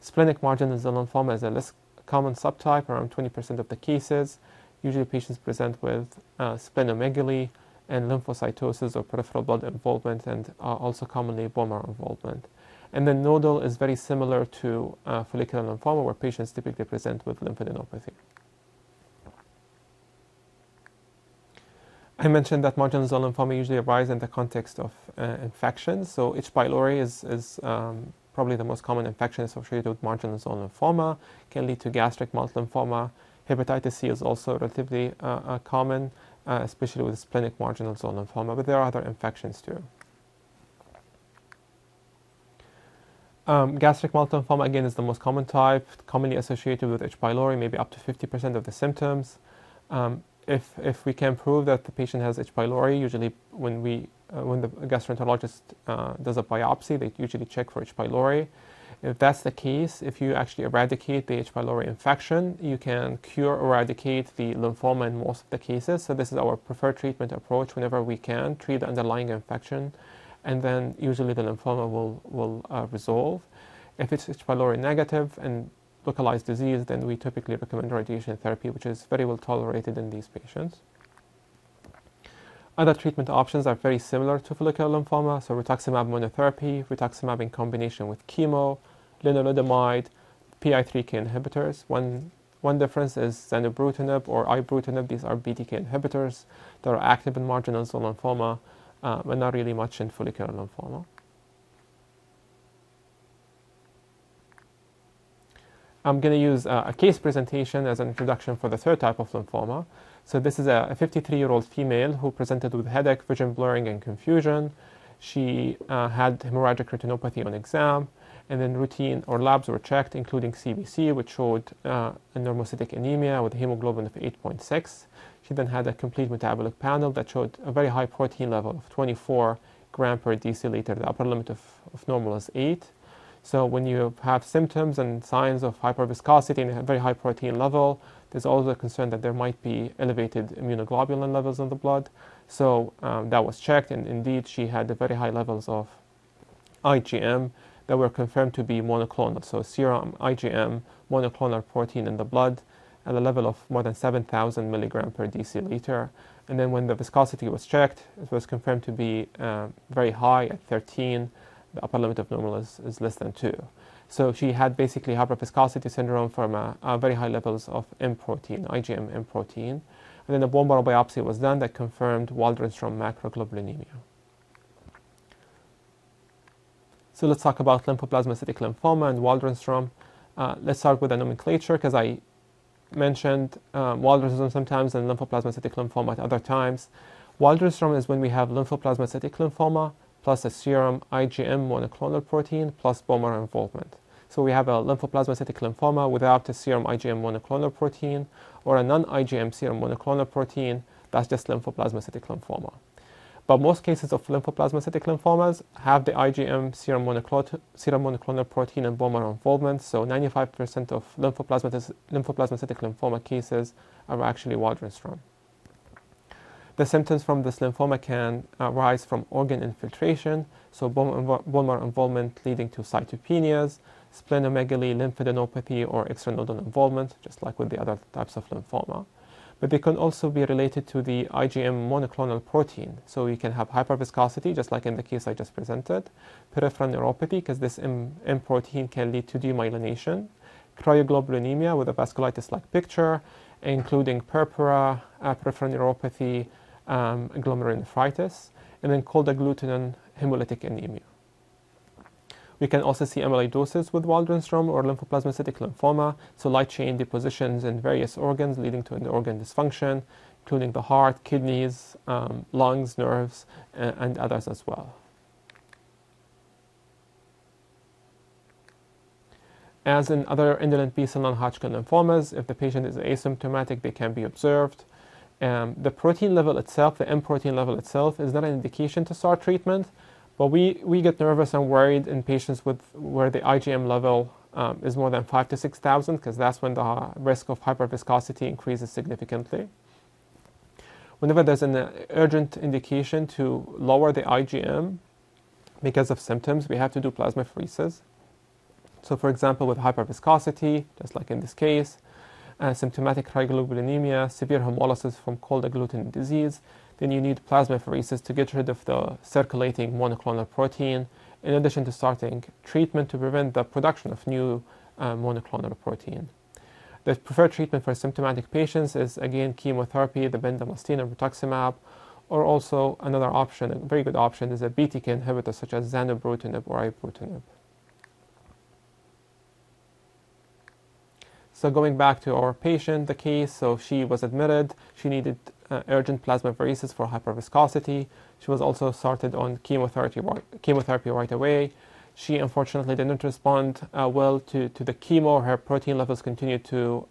Splenic marginal zone lymphoma is a less common subtype, around 20% of the cases. Usually patients present with splenomegaly and lymphocytosis or peripheral blood involvement, and also commonly bone marrow involvement. And then nodal is very similar to follicular lymphoma, where patients typically present with lymphadenopathy. I mentioned that marginal zone lymphoma usually arise in the context of infections. So H. pylori is probably the most common infection associated with marginal zone lymphoma. Can lead to gastric malt lymphoma. Hepatitis C is also relatively common, especially with splenic marginal zone lymphoma, but there are other infections too. Gastric malt lymphoma, again, is the most common type, commonly associated with H. pylori, maybe up to 50% of the symptoms. If we can prove that the patient has H. pylori, usually when the gastroenterologist does a biopsy, they usually check for H. pylori. If that's the case, if you actually eradicate the H. pylori infection, you can cure or eradicate the lymphoma in most of the cases. So this is our preferred treatment approach. Whenever we can, treat the underlying infection, and then usually the lymphoma will resolve. If it's H. pylori negative and localized disease, then we typically recommend radiation therapy, which is very well tolerated in these patients. Other treatment options are very similar to follicular lymphoma, so rituximab monotherapy, rituximab in combination with chemo, lenalidomide, PI3K inhibitors. One difference is zanubrutinib or ibrutinib. These are BTK inhibitors that are active in marginal zone lymphoma, but not really much in follicular lymphoma. I'm going to use a case presentation as an introduction for the third type of lymphoma. So this is a 53-year-old female who presented with headache, vision blurring, and confusion. She had hemorrhagic retinopathy on exam, and then routine or labs were checked, including CBC, which showed a normocytic anemia with a hemoglobin of 8.6. She then had a complete metabolic panel that showed a very high protein level of 24 grams per deciliter. The upper limit of normal is 8. So when you have symptoms and signs of hyperviscosity and a very high protein level, there's also a concern that there might be elevated immunoglobulin levels in the blood. So that was checked, and indeed she had very high levels of IgM that were confirmed to be monoclonal. So serum IgM monoclonal protein in the blood at a level of more than 7,000 milligrams per deciliter. And then when the viscosity was checked, it was confirmed to be very high at 13. The upper limit of normal is less than 2. So she had basically hyperviscosity syndrome from very high levels of M protein, IgM M protein. And then a bone marrow biopsy was done that confirmed Waldenström macroglobulinemia. So let's talk about lymphoplasmacytic lymphoma and Waldenström. Let's start with the nomenclature, because I mentioned Waldenström sometimes and lymphoplasmacytic lymphoma at other times. Waldenström is when we have lymphoplasmacytic lymphoma plus a serum IgM monoclonal protein plus bone marrow involvement. So we have a lymphoplasmacytic lymphoma without a serum IgM monoclonal protein or a non-IgM serum monoclonal protein. That's just lymphoplasmacytic lymphoma. But most cases of lymphoplasmacytic lymphomas have the IgM serum monoclonal protein and bone marrow involvement. So 95% of lymphoplasmacytic lymphoma cases are actually Waldenström. The symptoms from this lymphoma can arise from organ infiltration, so bone marrow involvement leading to cytopenias, splenomegaly, lymphadenopathy, or extranodal involvement, just like with the other types of lymphoma. But they can also be related to the IgM monoclonal protein. So you can have hyperviscosity, just like in the case I just presented, peripheral neuropathy, because this M protein can lead to demyelination, cryoglobulinemia with a vasculitis-like picture, including purpura, peripheral neuropathy, glomerulonephritis, and then cold agglutinin hemolytic anemia. We can also see amyloidosis with Waldenström or lymphoplasmacytic lymphoma, so light chain depositions in various organs leading to an organ dysfunction, including the heart, kidneys, lungs, nerves, and others as well. As in other indolent B-cell non-Hodgkin lymphomas, if the patient is asymptomatic, they can be observed. The protein level itself, the M protein level itself, is not an indication to start treatment, but we get nervous and worried in patients with where the IgM level is more than 5,000 to 6,000, because that's when the risk of hyperviscosity increases significantly. Whenever there's an urgent indication to lower the IgM because of symptoms, we have to do plasmapheresis. So for example, with hyperviscosity, just like in this case, symptomatic hyperglycemic, severe hemolysis from cold agglutinin disease, then you need plasmapheresis to get rid of the circulating monoclonal protein, in addition to starting treatment to prevent the production of new monoclonal protein. The preferred treatment for symptomatic patients is, again, chemotherapy, the bendamustine or rituximab, or also another option, a very good option, is a BTK inhibitor such as zanubrutinib or ibrutinib. So going back to our patient, the case, so she was admitted, she needed urgent plasmapheresis for hyperviscosity. She was also started on chemotherapy right away. She unfortunately didn't respond well to the chemo. Her protein levels continued to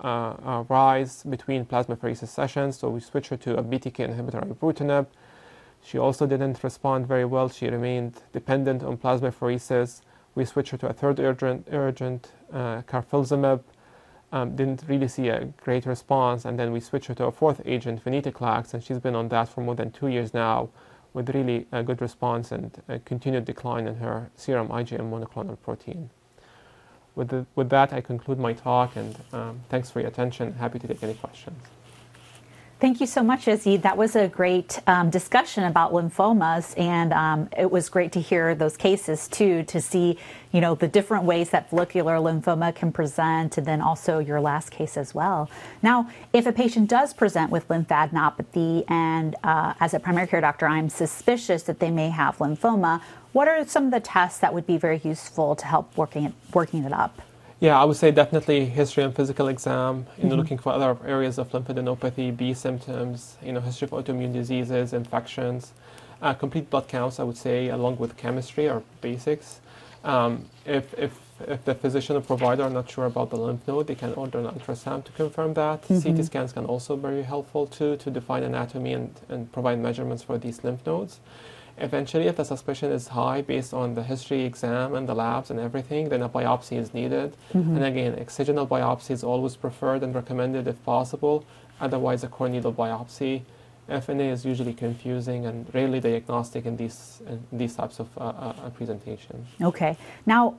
rise between plasmapheresis sessions, so we switched her to a BTK inhibitor, ibrutinib. She also didn't respond very well. She remained dependent on plasmapheresis. We switched her to a third urgent carfilzomib. Didn't really see a great response, and then we switched her to a fourth agent, venetoclax, and she's been on that for more than 2 years now with really a good response and a continued decline in her serum IgM monoclonal protein. With that, I conclude my talk, and thanks for your attention. Happy to take any questions. Thank you so much, Yazid. That was a great discussion about lymphomas, and it was great to hear those cases too, to see, you know, the different ways that follicular lymphoma can present, and then also your last case as well. Now, if a patient does present with lymphadenopathy, and as a primary care doctor, I'm suspicious that they may have lymphoma, what are some of the tests that would be very useful to help working it up? Yeah, I would say definitely history and physical exam, you know, looking for other areas of lymphadenopathy, B symptoms, you know, history of autoimmune diseases, infections, complete blood counts, I would say, along with chemistry or basics. If the physician or provider are not sure about the lymph node, they can order an ultrasound to confirm that. CT scans can also be very helpful too, to define anatomy and provide measurements for these lymph nodes. Eventually, if the suspicion is high based on the history exam and the labs and everything, then a biopsy is needed. And again, excisional biopsy is always preferred and recommended if possible. Otherwise, a core needle biopsy. FNA is usually confusing and rarely diagnostic in these types of presentations. Okay. Now,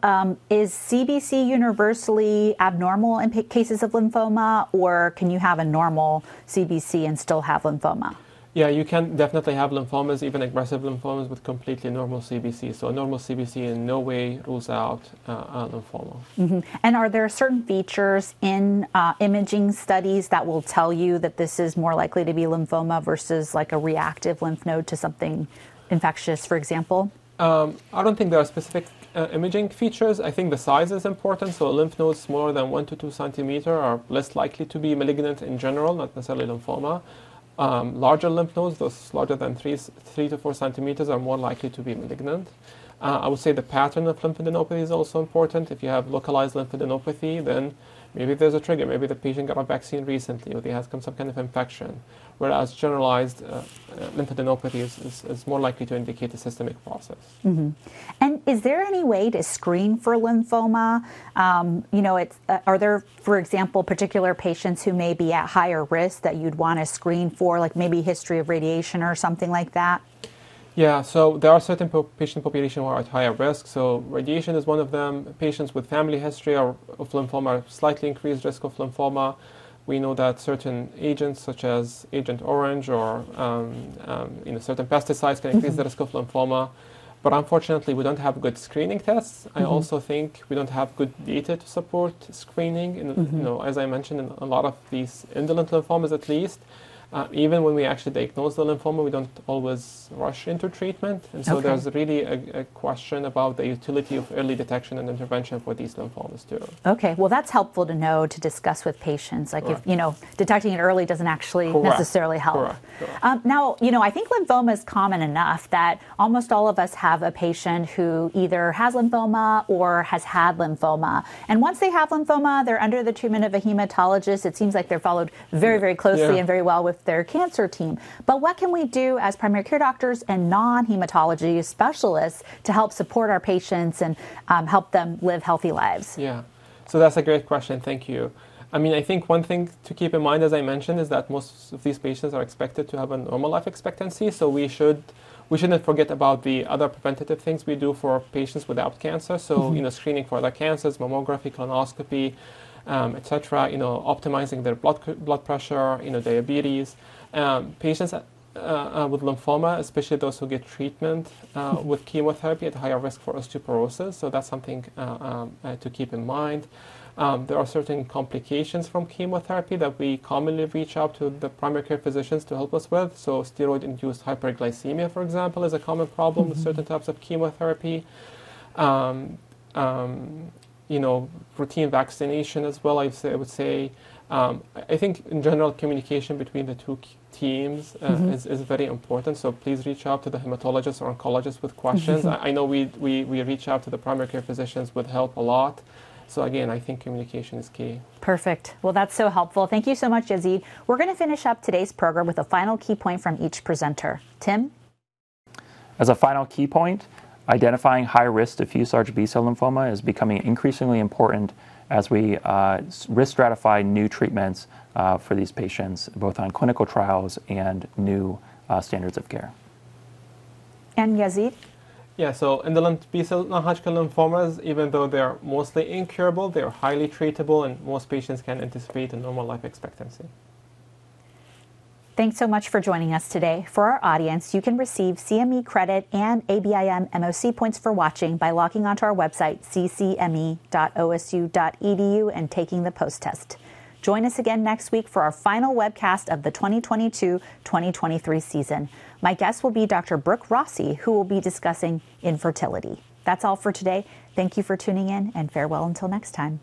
is CBC universally abnormal in cases of lymphoma, or can you have a normal CBC and still have lymphoma? Yeah, you can definitely have lymphomas, even aggressive lymphomas, with completely normal CBC. So a normal CBC in no way rules out lymphoma. And are there certain features in imaging studies that will tell you that this is more likely to be lymphoma versus like a reactive lymph node to something infectious, for example? I don't think there are specific imaging features. I think the size is important. So lymph nodes smaller than 1 to 2 centimeters are less likely to be malignant in general, not necessarily lymphoma. Larger lymph nodes, those larger than 3 to 4 centimeters, are more likely to be malignant. I would say the pattern of lymphadenopathy is also important. If you have localized lymphadenopathy, then maybe there's a trigger. Maybe the patient got a vaccine recently, or they had some kind of infection. Whereas generalized lymphadenopathy is more likely to indicate a systemic process. And is there any way to screen for lymphoma? You know, are there, for example, particular patients who may be at higher risk that you'd want to screen for, like maybe history of radiation or something like that? Yeah, so there are certain patient population who are at higher risk. So radiation is one of them. Patients with family history of lymphoma are slightly increased risk of lymphoma. We know that certain agents, such as Agent Orange or you know, certain pesticides, can increase the risk of lymphoma. But unfortunately, we don't have good screening tests. I also think we don't have good data to support screening. And, you know, as I mentioned, in a lot of these indolent lymphomas, at least, even when we actually diagnose the lymphoma, we don't always rush into treatment. And so there's really a question about the utility of early detection and intervention for these lymphomas too. Okay, well, that's helpful to know, to discuss with patients. Like if, you know, detecting it early doesn't actually necessarily help. Now, you know, I think lymphoma is common enough that almost all of us have a patient who either has lymphoma or has had lymphoma. And once they have lymphoma, they're under the treatment of a hematologist. It seems like they're followed very, very closely and very well with with their cancer team. But what can we do as primary care doctors and non-hematology specialists to help support our patients and help them live healthy lives? Yeah, so that's a great question. Thank you. I mean, I think one thing to keep in mind, as I mentioned, is that most of these patients are expected to have a normal life expectancy. So we shouldn't forget about the other preventative things we do for patients without cancer. So, you know, screening for other cancers, mammography, colonoscopy, et cetera, you know, optimizing their blood pressure, you know, diabetes. Patients with lymphoma, especially those who get treatment with chemotherapy, at higher risk for osteoporosis. So that's something to keep in mind. There are certain complications from chemotherapy that we commonly reach out to the primary care physicians to help us with. So steroid-induced hyperglycemia, for example, is a common problem with certain types of chemotherapy. You know, routine vaccination as well, I would say. I think in general, communication between the two teams is very important. So please reach out to the hematologists or oncologists with questions. I know we reach out to the primary care physicians with help a lot. So again, I think communication is key. Perfect. Well, that's so helpful. Thank you so much, Yazid. We're going to finish up today's program with a final key point from each presenter. Tim? As a final key point, identifying high-risk diffuse large B-cell lymphoma is becoming increasingly important as we risk stratify new treatments for these patients, both on clinical trials and new standards of care. And Yazid? Yeah, so indolent B-cell non-Hodgkin lymphomas, even though they're mostly incurable, they're highly treatable, and most patients can anticipate a normal life expectancy. Thanks so much for joining us today. For our audience, you can receive CME credit and ABIM MOC points for watching by logging onto our website, ccme.osu.edu, and taking the post-test. Join us again next week for our final webcast of the 2022-2023 season. My guest will be Dr. Brooke Rossi, who will be discussing infertility. That's all for today. Thank you for tuning in, and farewell until next time.